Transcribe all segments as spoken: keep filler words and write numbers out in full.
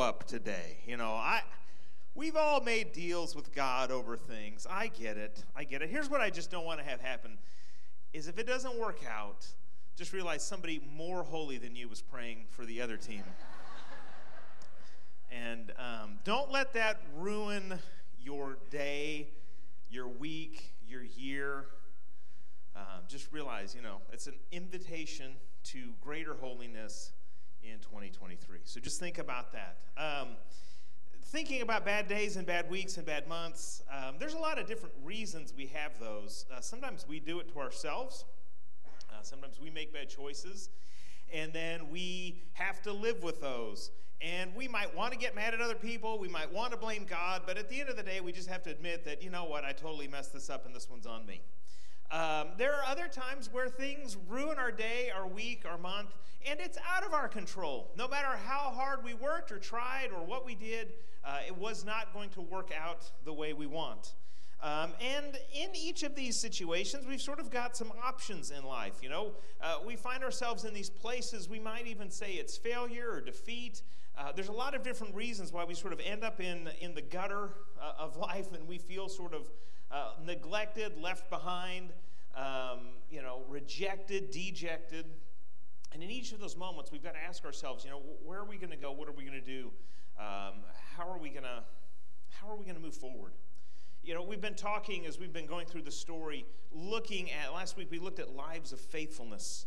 up today. You know, I we've all made deals with God over things. I get it. I get it. Here's what I just don't want to have happen is if it doesn't work out, just realize somebody more holy than you was praying for the other team. And um, don't let that ruin your day, your week, your year. Um, just realize, you know, it's an invitation to greater holiness in twenty twenty-three. So just think about that. Um, thinking about bad days and bad weeks and bad months, um, there's a lot of different reasons we have those. Uh, sometimes we do it to ourselves. Uh, sometimes we make bad choices. And then we have to live with those. And we might want to get mad at other people. We might want to blame God. But at the end of the day, we just have to admit that, you know what, I totally messed this up and this one's on me. Um, there are other times where things ruin our day, our week, our month, and it's out of our control. No matter how hard we worked or tried or what we did, uh, it was not going to work out the way we want. Um, and in each of these situations, we've sort of got some options in life, you know. Uh, we find ourselves in these places, we might even say it's failure or defeat. Uh, there's a lot of different reasons why we sort of end up in, in the gutter uh, of life, and we feel sort of uh, neglected, left behind, um, you know, rejected, dejected. And in each of those moments, we've got to ask ourselves, you know, where are we going to go? What are we going to do? Um, how are we going to, how are we going to move forward? You know, we've been talking as we've been going through the story, looking at, last week we looked at lives of faithfulness.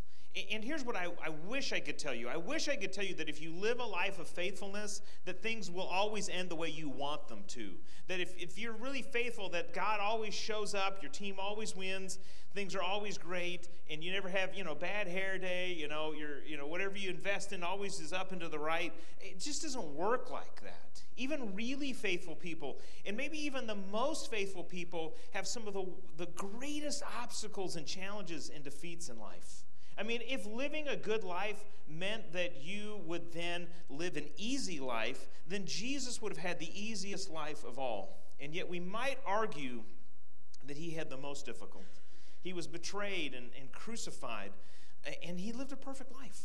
And here's what I, I wish I could tell you. I wish I could tell you that if you live a life of faithfulness, that things will always end the way you want them to. That if, if you're really faithful, that God always shows up, your team always wins, things are always great, and you never have, you know, bad hair day, you know, you're, you know, whatever you invest in always is up and to the right. It just doesn't work like that. Even really faithful people, and maybe even the most faithful people, have some of the, the greatest obstacles and challenges and defeats in life. I mean, if living a good life meant that you would then live an easy life, then Jesus would have had the easiest life of all. And yet we might argue that he had the most difficult. He was betrayed and, and crucified, and he lived a perfect life.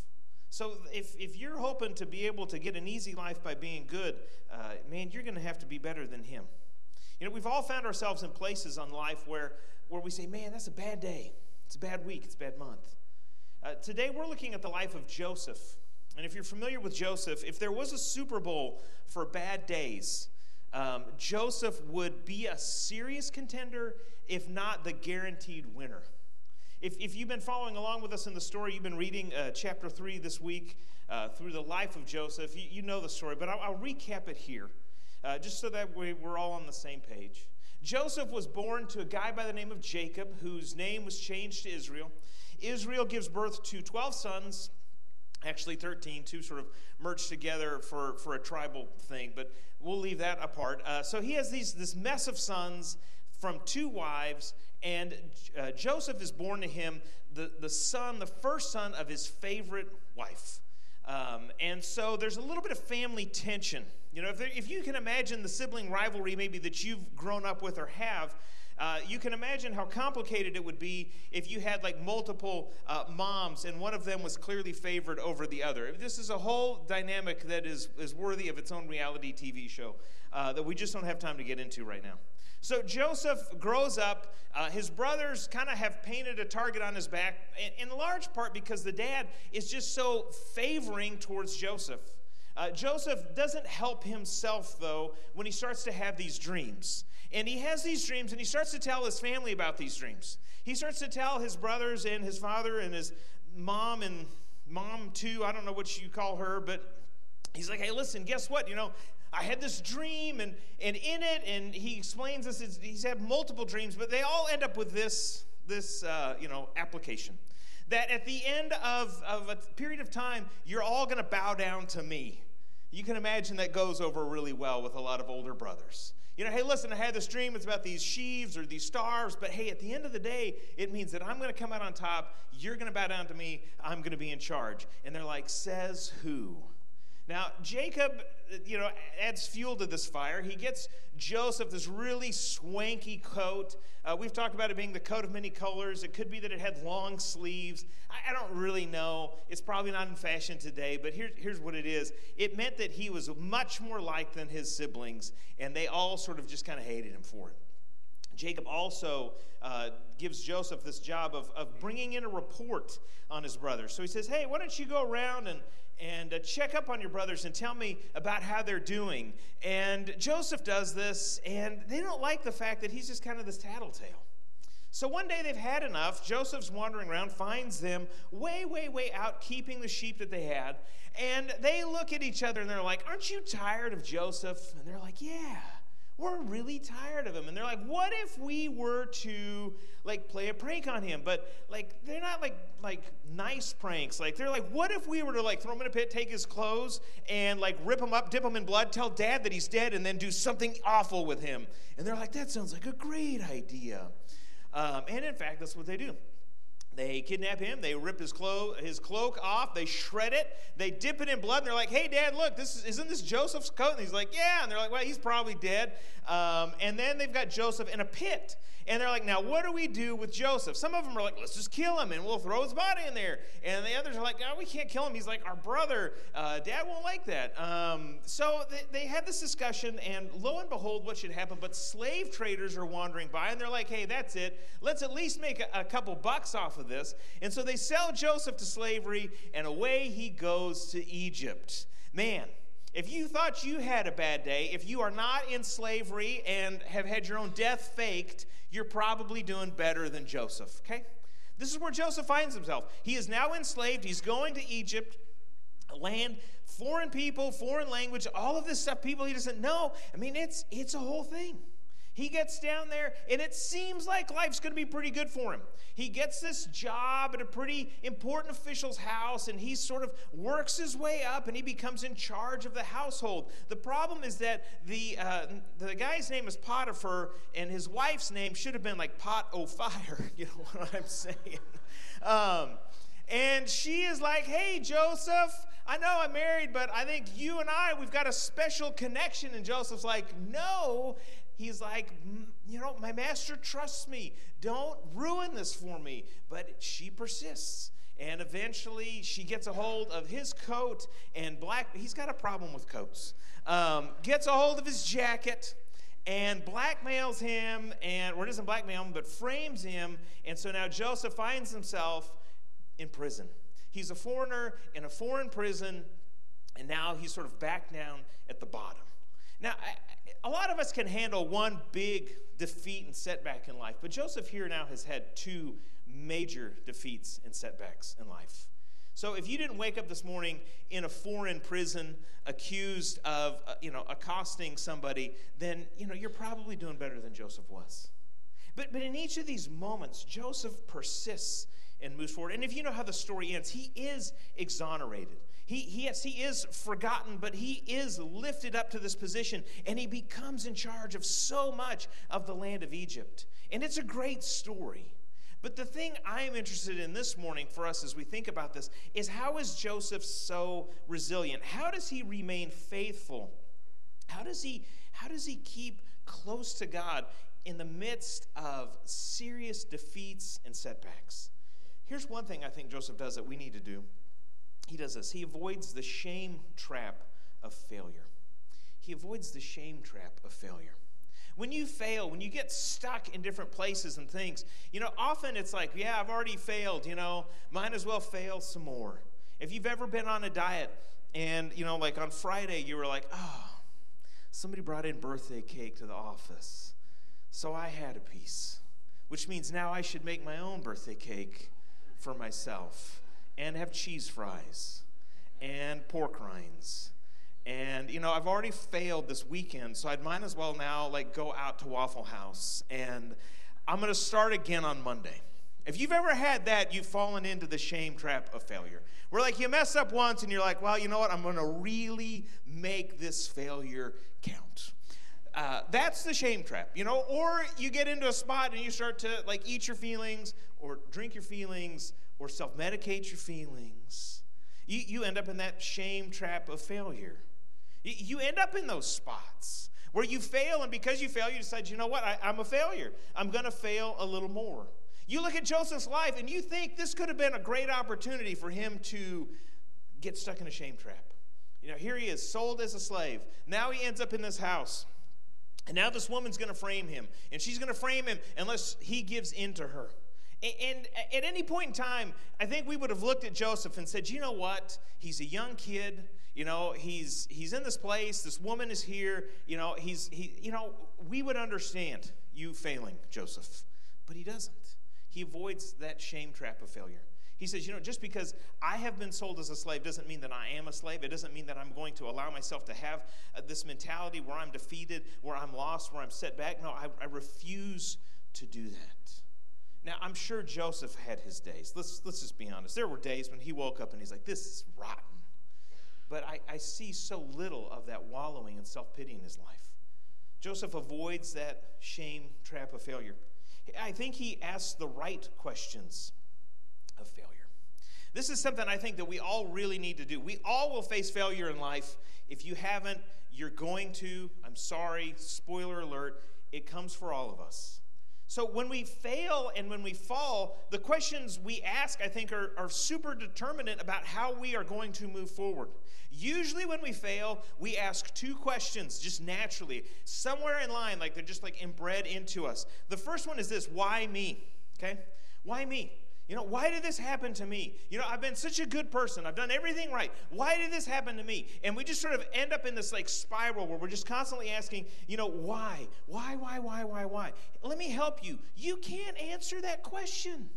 So if, if you're hoping to be able to get an easy life by being good, uh, man, you're going to have to be better than him. You know, we've all found ourselves in places in life where, where we say, man, that's a bad day. It's a bad week. It's a bad month. Uh, today we're looking at the life of Joseph. And if you're familiar with Joseph, if there was a Super Bowl for bad days, um, Joseph would be a serious contender, if not the guaranteed winner. If, if you've been following along with us in the story, you've been reading uh, chapter three this week uh, through the life of Joseph. You, you know the story, but I'll, I'll recap it here uh, just so that we, we're all on the same page. Joseph was born to a guy by the name of Jacob, whose name was changed to Israel. Israel gives birth to twelve sons, actually thirteen, two sort of merged together for, for a tribal thing, but we'll leave that apart. Uh, so he has these this mess of sons from two wives, and uh, Joseph is born to him, the, the son, the first son of his favorite wife. Um, and so there's a little bit of family tension. You know, if, there, if you can imagine the sibling rivalry maybe that you've grown up with or have, Uh, you can imagine how complicated it would be if you had like multiple uh, moms and one of them was clearly favored over the other. This is a whole dynamic that is, is worthy of its own reality T V show uh, that we just don't have time to get into right now. So Joseph grows up. Uh, his brothers kind of have painted a target on his back, in, in large part because the dad is just so favoring towards Joseph. Uh, Joseph doesn't help himself, though, when he starts to have these dreams. And he has these dreams, and he starts to tell his family about these dreams. He starts to tell his brothers and his father and his mom and mom, too. I don't know what you call her, but he's like, hey, listen, guess what? You know, I had this dream, and, and in it, and he explains this. He's had multiple dreams, but they all end up with this, this uh, you know, application. That at the end of, of a period of time, you're all going to bow down to me. You can imagine that goes over really well with a lot of older brothers. You know, hey, listen, I had this dream. It's about these sheaves or these stars. But, hey, at the end of the day, it means that I'm going to come out on top. You're going to bow down to me. I'm going to be in charge. And they're like, says who? Now, Jacob, you know, adds fuel to this fire. He gets Joseph this really swanky coat. Uh, we've talked about it being the coat of many colors. It could be that it had long sleeves. I, I don't really know. It's probably not in fashion today, but here, here's what it is. It meant that he was much more liked than his siblings, and they all sort of just kind of hated him for it. Jacob also uh, gives Joseph this job of, of bringing in a report on his brothers. So he says, hey, why don't you go around and, and uh, check up on your brothers and tell me about how they're doing. And Joseph does this, and they don't like the fact that he's just kind of this tattletale. So one day they've had enough. Joseph's wandering around, finds them way, way, way out keeping the sheep that they had. And they look at each other, and they're like, aren't you tired of Joseph? And they're like, yeah. We're really tired of him. And they're like, what if we were to, like, play a prank on him? But, like, they're not, like, like nice pranks. Like, they're like, what if we were to, like, throw him in a pit, take his clothes, and, like, rip him up, dip him in blood, tell Dad that he's dead, and then do something awful with him? And they're like, that sounds like a great idea. Um, and, in fact, that's what they do. They kidnap him. They rip his, clo- his cloak off. They shred it. They dip it in blood. And they're like, hey, Dad, look, this is, isn't this Joseph's coat? And he's like, yeah. And they're like, well, he's probably dead. Um, and then they've got Joseph in a pit. And they're like, now, what do we do with Joseph? Some of them are like, let's just kill him, and we'll throw his body in there. And the others are like, no, we can't kill him. He's like our brother. Uh, Dad won't like that. Um, so they, they had this discussion, and lo and behold, what should happen? But slave traders are wandering by, and they're like, hey, that's it. Let's at least make a, a couple bucks off of this. And so they sell Joseph to slavery, and away he goes to Egypt. Man. If you thought you had a bad day, if you are not in slavery and have had your own death faked, you're probably doing better than Joseph, okay? This is where Joseph finds himself. He is now enslaved. He's going to Egypt, a land, foreign people, foreign language, all of this stuff, people he doesn't know. I mean, it's, it's a whole thing. He gets down there, and it seems like life's going to be pretty good for him. He gets this job at a pretty important official's house, and he sort of works his way up, and he becomes in charge of the household. The problem is that the uh, the guy's name is Potiphar, and his wife's name should have been like Pot-o-fire. You know what I'm saying? Um, and she is like, hey, Joseph, I know I'm married, but I think you and I, we've got a special connection. And Joseph's like, no. He's like, you know, my master trusts me. Don't ruin this for me. But she persists. And eventually she gets a hold of his coat and black. He's got a problem with coats. Um, gets a hold of his jacket and blackmails him. And, or doesn't blackmail him, but frames him. And so now Joseph finds himself in prison. He's a foreigner in a foreign prison. And now he's sort of back down at the bottom. Now, I, a lot of us can handle one big defeat and setback in life, but Joseph here now has had two major defeats and setbacks in life. So if you didn't wake up this morning in a foreign prison accused of, you know, accosting somebody, then, you know, you're probably doing better than Joseph was. But, but in each of these moments, Joseph persists and moves forward. And if you know how the story ends, he is exonerated. He, yes, he is forgotten, but he is lifted up to this position, and he becomes in charge of so much of the land of Egypt. And it's a great story. But the thing I am interested in this morning for us as we think about this is, how is Joseph so resilient? How does he remain faithful? How does he, how does he keep close to God in the midst of serious defeats and setbacks? Here's one thing I think Joseph does that we need to do. He does this. He avoids the shame trap of failure. He avoids the shame trap of failure. When you fail, when you get stuck in different places and things, you know, often it's like, yeah, I've already failed, you know, might as well fail some more. If you've ever been on a diet and, you know, like on Friday, you were like, oh, somebody brought in birthday cake to the office, so I had a piece, which means now I should make my own birthday cake for myself. And have cheese fries and pork rinds. And, you know, I've already failed this weekend, so I might as well now, like, go out to Waffle House. And I'm going to start again on Monday. If you've ever had that, you've fallen into the shame trap of failure. Where, like, you mess up once, and you're like, well, you know what? I'm going to really make this failure count. Uh, that's the shame trap, you know? Or you get into a spot, and you start to, like, eat your feelings or drink your feelings, or self-medicate your feelings. you, you end up in that shame trap of failure. You end up in those spots where you fail, and because you fail, you decide, you know what, I, I'm a failure. I'm going to fail a little more. You look at Joseph's life, and you think this could have been a great opportunity for him to get stuck in a shame trap. You know, here he is, sold as a slave. Now he ends up in this house. And now this woman's going to frame him, and she's going to frame him unless he gives in to her. And at any point in time, I think we would have looked at Joseph and said, you know what? He's a young kid. You know, he's he's in this place. This woman is here. You know, he's he. You know, we would understand you failing, Joseph. But he doesn't. He avoids that shame trap of failure. He says, you know, just because I have been sold as a slave doesn't mean that I am a slave. It doesn't mean that I'm going to allow myself to have uh, this mentality where I'm defeated, where I'm lost, where I'm set back. No, I, I refuse to do that. Now, I'm sure Joseph had his days. Let's, let's just be honest. There were days when he woke up and he's like, this is rotten. But I, I see so little of that wallowing and self-pity in his life. Joseph avoids that shame trap of failure. I think he asks the right questions of failure. This is something I think that we all really need to do. We all will face failure in life. If you haven't, you're going to. I'm sorry, spoiler alert, it comes for all of us. So when we fail and when we fall, the questions we ask, I think, are, are super determinant about how we are going to move forward. Usually when we fail, we ask two questions just naturally, somewhere in line, like they're just like inbred into us. The first one is this, why me? Okay? Why me? You know, why did this happen to me? You know, I've been such a good person. I've done everything right. Why did this happen to me? And we just sort of end up in this, like, spiral where we're just constantly asking, you know, why? Why, why, why, why, why? Let me help you. You can't answer that question.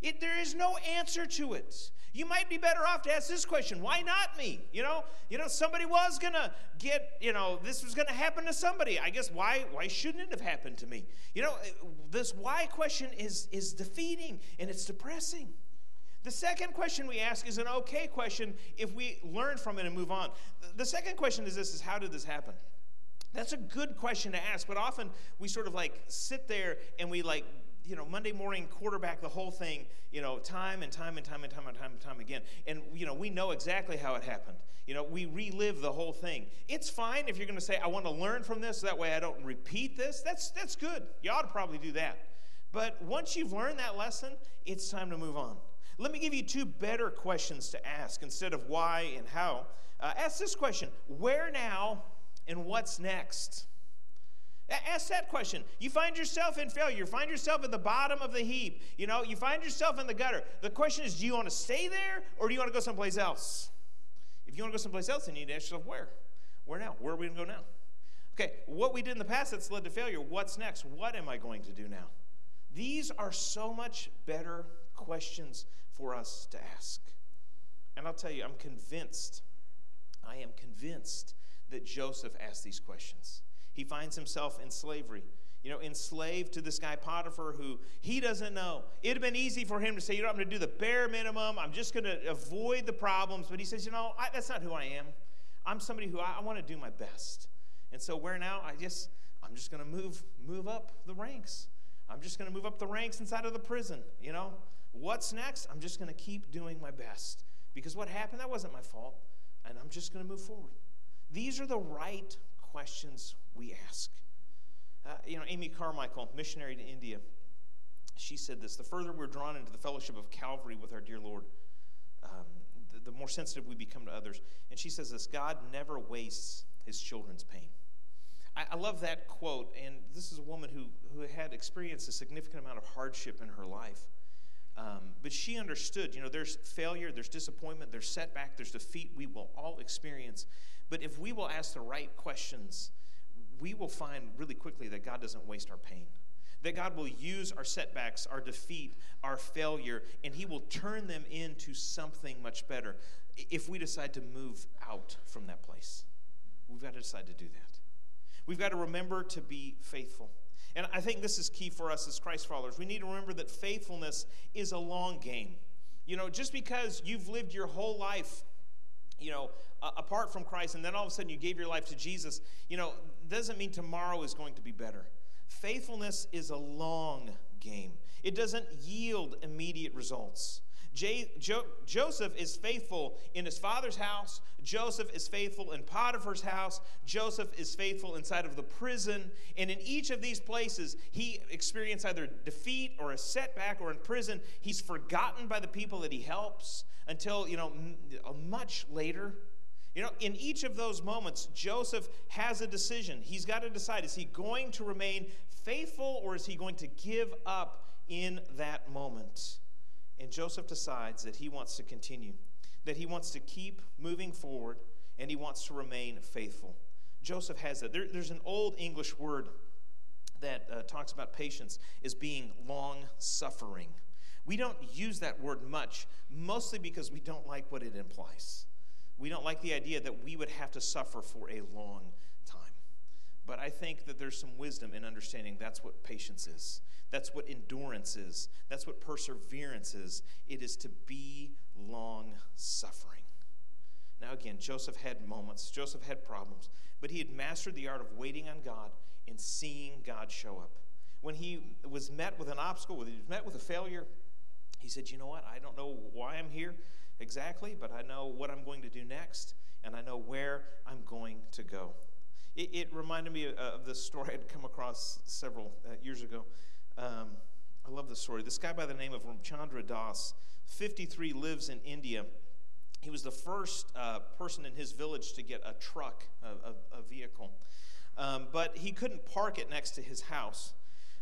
It, there is no answer to it. You might be better off to ask this question. Why not me? You know, you know, somebody was going to get, you know, this was going to happen to somebody. I guess why why shouldn't it have happened to me? You know, this why question is, is defeating, and it's depressing. The second question we ask is an okay question if we learn from it and move on. The second question is this, is how did this happen? That's a good question to ask, but often we sort of like sit there and we like, you know, Monday morning quarterback the whole thing, you know, time and time and time and time and time and time again. And, you know, we know exactly how it happened. You know, we relive the whole thing. It's fine if you're going to say, I want to learn from this, so that way I don't repeat this. That's, that's good. You ought to probably do that. But once you've learned that lesson, it's time to move on. Let me give you two better questions to ask instead of why and how. Uh, ask this question, where now and what's next? Ask that question. You find yourself in failure. You find yourself at the bottom of the heap. You know, you find yourself in the gutter. The question is, do you want to stay there or do you want to go someplace else? If you want to go someplace else, then you need to ask yourself, where? Where now? Where are we going to go now? Okay, what we did in the past that's led to failure, what's next? What am I going to do now? These are so much better questions for us to ask. And I'll tell you, I'm convinced, I am convinced that Joseph asked these questions. He finds himself in slavery, you know, enslaved to this guy Potiphar who he doesn't know. It would have been easy for him to say, you know, I'm going to do the bare minimum. I'm just going to avoid the problems. But he says, you know, I, that's not who I am. I'm somebody who I, I want to do my best. And so where now? I just, I'm just going to move, move up the ranks. I'm just going to move up the ranks inside of the prison, you know. What's next? I'm just going to keep doing my best. Because what happened, that wasn't my fault. And I'm just going to move forward. These are the right questions we ask. Uh, you know, Amy Carmichael, missionary to India, she said this, the further we're drawn into the fellowship of Calvary with our dear Lord, um, the, the more sensitive we become to others. And she says this, God never wastes his children's pain. I, I love that quote, and this is a woman who, who had experienced a significant amount of hardship in her life. Um, but she understood, you know, there's failure, there's disappointment, there's setback, there's defeat we will all experience. But if we will ask the right questions, we will find really quickly that God doesn't waste our pain. That God will use our setbacks, our defeat, our failure, and he will turn them into something much better if we decide to move out from that place. We've got to decide to do that. We've got to remember to be faithful. And I think this is key for us as Christ followers. We need to remember that faithfulness is a long game. You know, just because you've lived your whole life, you know, uh, apart from Christ, and then all of a sudden you gave your life to Jesus, you know, doesn't mean tomorrow is going to be better. Faithfulness is a long game. It doesn't yield immediate results. J- Jo- Joseph is faithful in his father's house. Joseph is faithful in Potiphar's house. Joseph is faithful inside of the prison. And in each of these places, he experienced either defeat or a setback, or in prison, he's forgotten by the people that he helps until, you know, m- much later. You know, in each of those moments, Joseph has a decision. He's got to decide, is he going to remain faithful or is he going to give up in that moment? And Joseph decides that he wants to continue, that he wants to keep moving forward, and he wants to remain faithful. Joseph has that. There, there's an old English word that uh, talks about patience as being long-suffering. We don't use that word much, mostly because we don't like what it implies. We don't like the idea that we would have to suffer for a long time. But I think that there's some wisdom in understanding that's what patience is. That's what endurance is. That's what perseverance is. It is to be long-suffering. Now again, Joseph had moments. Joseph had problems. But he had mastered the art of waiting on God and seeing God show up. When he was met with an obstacle, when he was met with a failure, he said, you know what, I don't know why I'm here exactly, but I know what I'm going to do next, and I know where I'm going to go. It, it reminded me of, of this story I'd come across several uh, years ago. Um, I love this story. This guy by the name of Ramchandra Das, fifty-three, lives in India. He was the first uh, person in his village to get a truck, a, a, a vehicle, um, but he couldn't park it next to his house.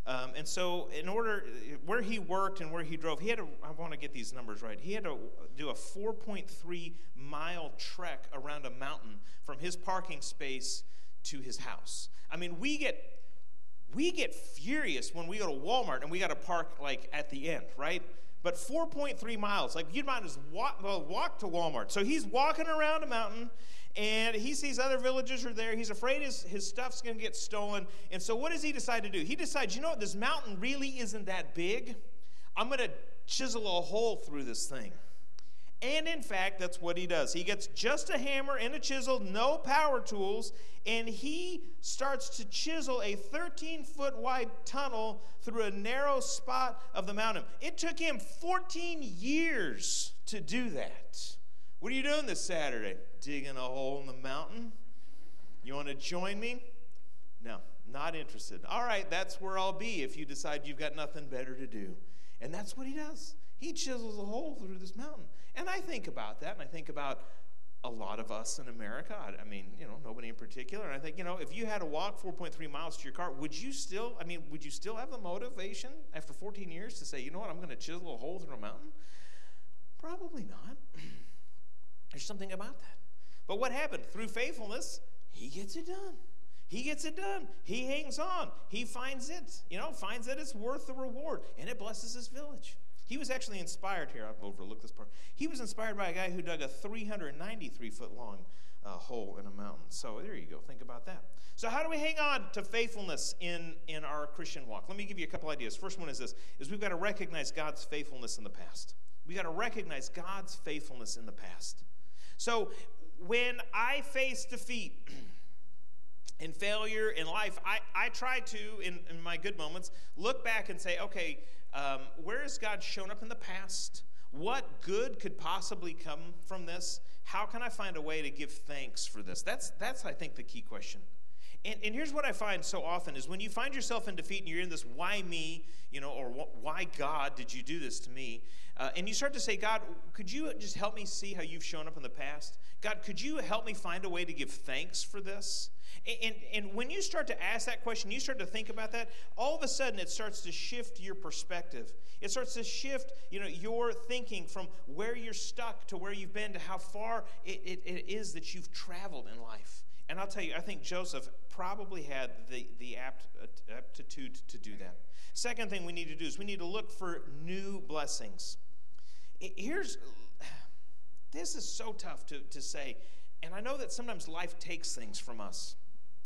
Um, and so in order, where he worked and where he drove, he had to, I want to get these numbers right, he had to do a four point three mile trek around a mountain from his parking space to his house. I mean, we get we get furious when we go to Walmart and we got to park, like, at the end, right? But four point three miles, like, you'd might as well walk, walk to Walmart. So he's walking around a mountain, and he sees other villagers are there. He's afraid his, his stuff's going to get stolen. And so what does he decide to do? He decides, you know what, this mountain really isn't that big. I'm going to chisel a hole through this thing. And, in fact, that's what he does. He gets just a hammer and a chisel, no power tools, and he starts to chisel a thirteen-foot wide tunnel through a narrow spot of the mountain. It took him fourteen years to do that. What are you doing this Saturday? Digging a hole in the mountain? You want to join me? No, not interested. All right, that's where I'll be if you decide you've got nothing better to do. And that's what he does. He chisels a hole through this mountain. And I think about that, and I think about a lot of us in America. I, I mean, you know, nobody in particular. And I think, you know, if you had to walk four point three miles to your car, would you still, I mean, would you still have the motivation after fourteen years to say, you know what, I'm going to chisel a hole through a mountain? Probably not. There's something about that. But what happened? Through faithfulness, he gets it done. He gets it done. He hangs on. He finds it, you know, finds that it's worth the reward, and it blesses his village. He was actually inspired here. I've overlooked this part. He was inspired by a guy who dug a three hundred ninety-three foot long uh, hole in a mountain. So there you go. Think about that. So how do we hang on to faithfulness in, in our Christian walk? Let me give you a couple ideas. First one is this, is we've got to recognize God's faithfulness in the past. We've got to recognize God's faithfulness in the past. So when I face defeat and failure in life, I, I try to, in, in my good moments, look back and say, okay, Um, where has God shown up in the past? What good could possibly come from this? How can I find a way to give thanks for this? That's, that's I think, the key question. And, and here's what I find so often is when you find yourself in defeat and you're in this why me, you know, or why God did you do this to me? Uh, and you start to say, God, could you just help me see how you've shown up in the past? God, could you help me find a way to give thanks for this? And, and, and when you start to ask that question, you start to think about that, all of a sudden it starts to shift your perspective. It starts to shift, you know, your thinking from where you're stuck to where you've been to how far it, it, it is that you've traveled in life. And I'll tell you, I think Joseph probably had the, the apt, aptitude to do that. Second thing we need to do is we need to look for new blessings. Here's, this is so tough to, to say, and I know that sometimes life takes things from us,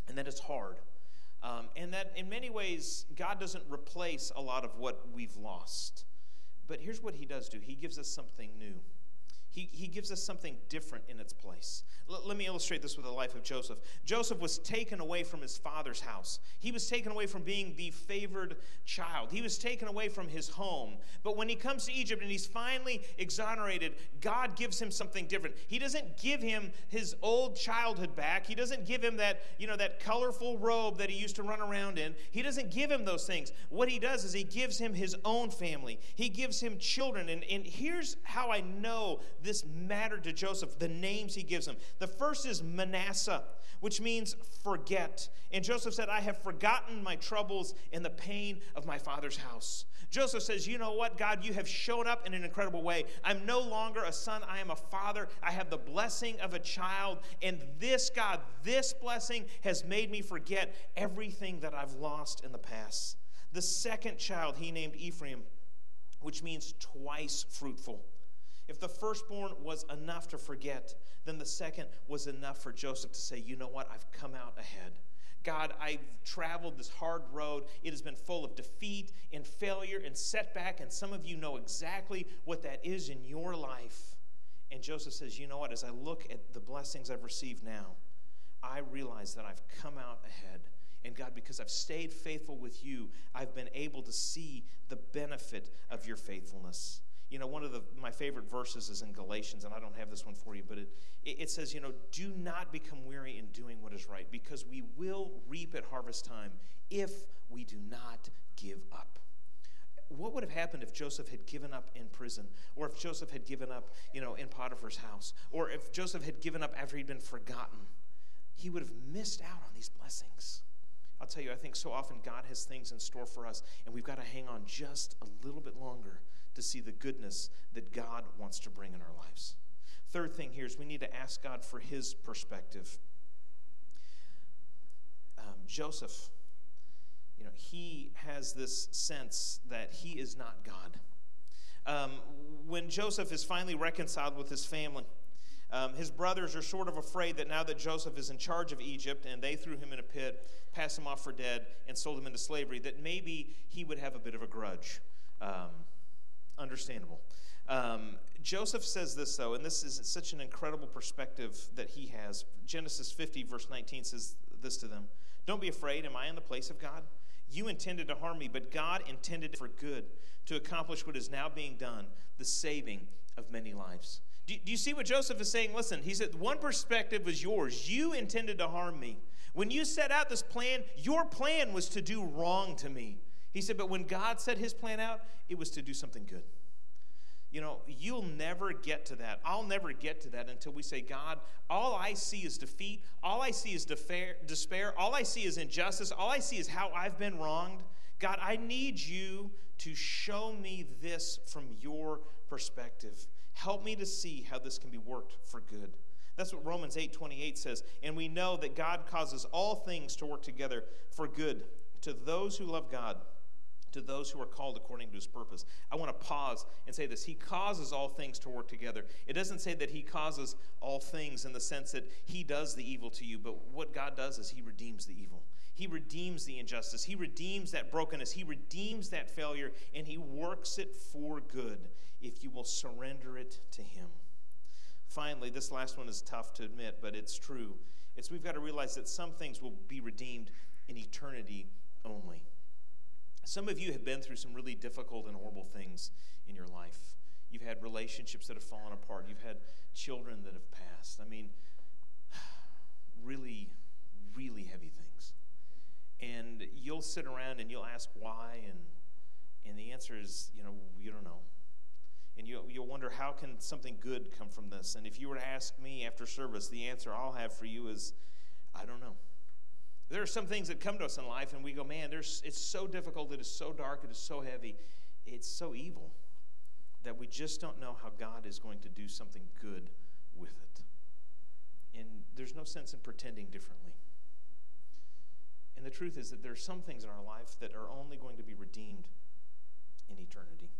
and that it's hard, um, and that in many ways, God doesn't replace a lot of what we've lost, but here's what he does do. He gives us something new. He, he gives us something different in its place. L- let me illustrate this with the life of Joseph. Joseph was taken away from his father's house. He was taken away from being the favored child. He was taken away from his home. But when he comes to Egypt and he's finally exonerated, God gives him something different. He doesn't give him his old childhood back. He doesn't give him that, you know, that colorful robe that he used to run around in. He doesn't give him those things. What he does is he gives him his own family. He gives him children. And, and here's how I know this mattered to Joseph, the names he gives him. The first is Manasseh, which means forget. And Joseph said, I have forgotten my troubles and the pain of my father's house. Joseph says, you know what, God, you have shown up in an incredible way. I'm no longer a son. I am a father. I have the blessing of a child. And this, God, this blessing has made me forget everything that I've lost in the past. The second child he named Ephraim, which means twice fruitful. If the firstborn was enough to forget, then the second was enough for Joseph to say, you know what, I've come out ahead. God, I've traveled this hard road. It has been full of defeat and failure and setback, and some of you know exactly what that is in your life. And Joseph says, you know what, as I look at the blessings I've received now, I realize that I've come out ahead. And God, because I've stayed faithful with you, I've been able to see the benefit of your faithfulness. You know, one of the, my favorite verses is in Galatians, and I don't have this one for you, but it, it says, you know, do not become weary in doing what is right, because we will reap at harvest time if we do not give up. What would have happened if Joseph had given up in prison, or if Joseph had given up, you know, in Potiphar's house, or if Joseph had given up after he'd been forgotten? He would have missed out on these blessings. I'll tell you, I think so often God has things in store for us, and we've got to hang on just a little bit longer to see the goodness that God wants to bring in our lives. Third thing here is we need to ask God for his perspective. Um, Joseph, you know, he has this sense that he is not God. Um, when Joseph is finally reconciled with his family, um, his brothers are sort of afraid that now that Joseph is in charge of Egypt and they threw him in a pit, passed him off for dead, and sold him into slavery, that maybe he would have a bit of a grudge. Um, Understandable. Um, Joseph says this, though, and this is such an incredible perspective that he has. Genesis fifty, verse nineteen says this to them. Don't be afraid. Am I in the place of God? You intended to harm me, but God intended it for good, to accomplish what is now being done, the saving of many lives. Do, do you see what Joseph is saying? Listen, he said, one perspective was yours. You intended to harm me. When you set out this plan, your plan was to do wrong to me. He said, but when God set his plan out, it was to do something good. You know, you'll never get to that. I'll never get to that until we say, God, all I see is defeat. All I see is despair. All I see is injustice. All I see is how I've been wronged. God, I need you to show me this from your perspective. Help me to see how this can be worked for good. That's what Romans eight twenty-eight says. And we know that God causes all things to work together for good to those who love God, to those who are called according to his purpose. I want to pause and say this. He causes all things to work together. It doesn't say that he causes all things in the sense that he does the evil to you, but what God does is he redeems the evil. He redeems the injustice. He redeems that brokenness. He redeems that failure, and he works it for good if you will surrender it to him. Finally, this last one is tough to admit, but it's true. It's we've got to realize that some things will be redeemed in eternity only. Some of you have been through some really difficult and horrible things in your life. You've had relationships that have fallen apart. You've had children that have passed. I mean, really, really heavy things. And you'll sit around and you'll ask why, and and the answer is, you know, you don't know. And you, you'll wonder, how can something good come from this? And if you were to ask me after service, the answer I'll have for you is, I don't know. There are some things that come to us in life, and we go, man, there's, it's so difficult, it is so dark, it is so heavy, it's so evil, that we just don't know how God is going to do something good with it. And there's no sense in pretending differently. And the truth is that there are some things in our life that are only going to be redeemed in eternity.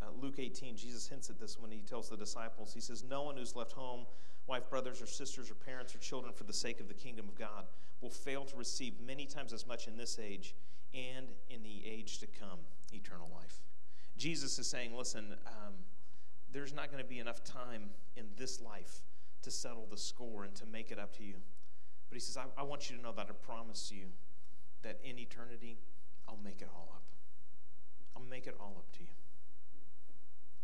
Uh, Luke eighteen, Jesus hints at this when he tells the disciples, he says, no one who's left home, wife, brothers, or sisters, or parents, or children, for the sake of the kingdom of God, will fail to receive many times as much in this age and in the age to come eternal life. Jesus is saying, listen, um, there's not going to be enough time in this life to settle the score and to make it up to you. But he says, I, I want you to know that I promise you that in eternity, I'll make it all up. I'll make it all up to you.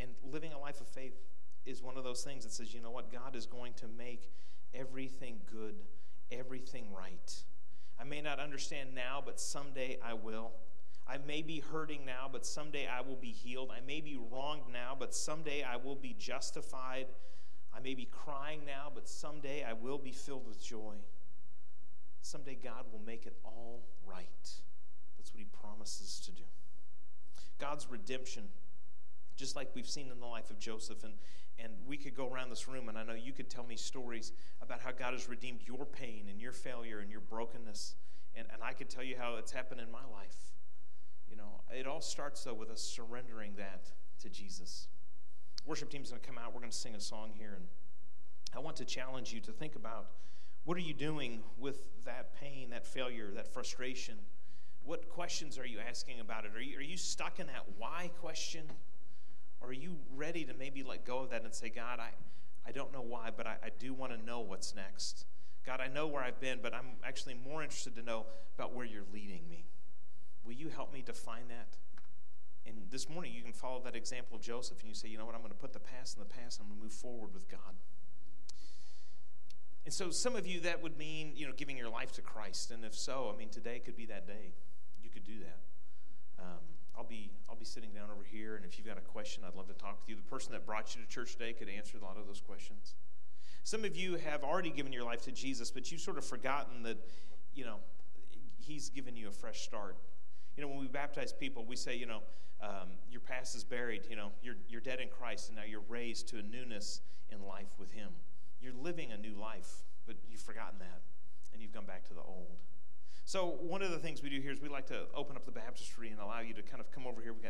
And living a life of faith is one of those things that says, you know what? God is going to make everything good, everything right. I may not understand now, but someday I will. I may be hurting now, but someday I will be healed. I may be wronged now, but someday I will be justified. I may be crying now, but someday I will be filled with joy. Someday God will make it all right. That's what he promises to do. God's redemption, just like we've seen in the life of Joseph, and, and we could go around this room, and I know you could tell me stories about how God has redeemed your pain and your failure and your brokenness, and, and I could tell you how it's happened in my life. You know, it all starts, though, with us surrendering that to Jesus. Worship team's going to come out. We're going to sing a song here, and I want to challenge you to think about, what are you doing with that pain, that failure, that frustration? What questions are you asking about it? Are you, are you stuck in that why question? Or are you ready to maybe let go of that and say, God, I, I don't know why, but I, I do want to know what's next. God, I know where I've been, but I'm actually more interested to know about where you're leading me. Will you help me define that? And this morning, you can follow that example of Joseph, and you say, you know what, I'm going to put the past in the past, and I'm going to move forward with God. And so some of you, that would mean, you know, giving your life to Christ. And if so, I mean, today could be that day. You could do that. Um, I'll be I'll be sitting down over here, and if you've got a question, I'd love to talk with you. The person that brought you to church today could answer a lot of those questions. Some of you have already given your life to Jesus, but you've sort of forgotten that, you know, he's given you a fresh start. You know, when we baptize people, we say, you know, um, your past is buried. You know, you're you're dead in Christ, and now you're raised to a newness in life with him. You're living a new life, but you've forgotten that, and you've gone back to the old. So one of the things we do here is we like to open up the baptistry and allow you to kind of come over here. We've got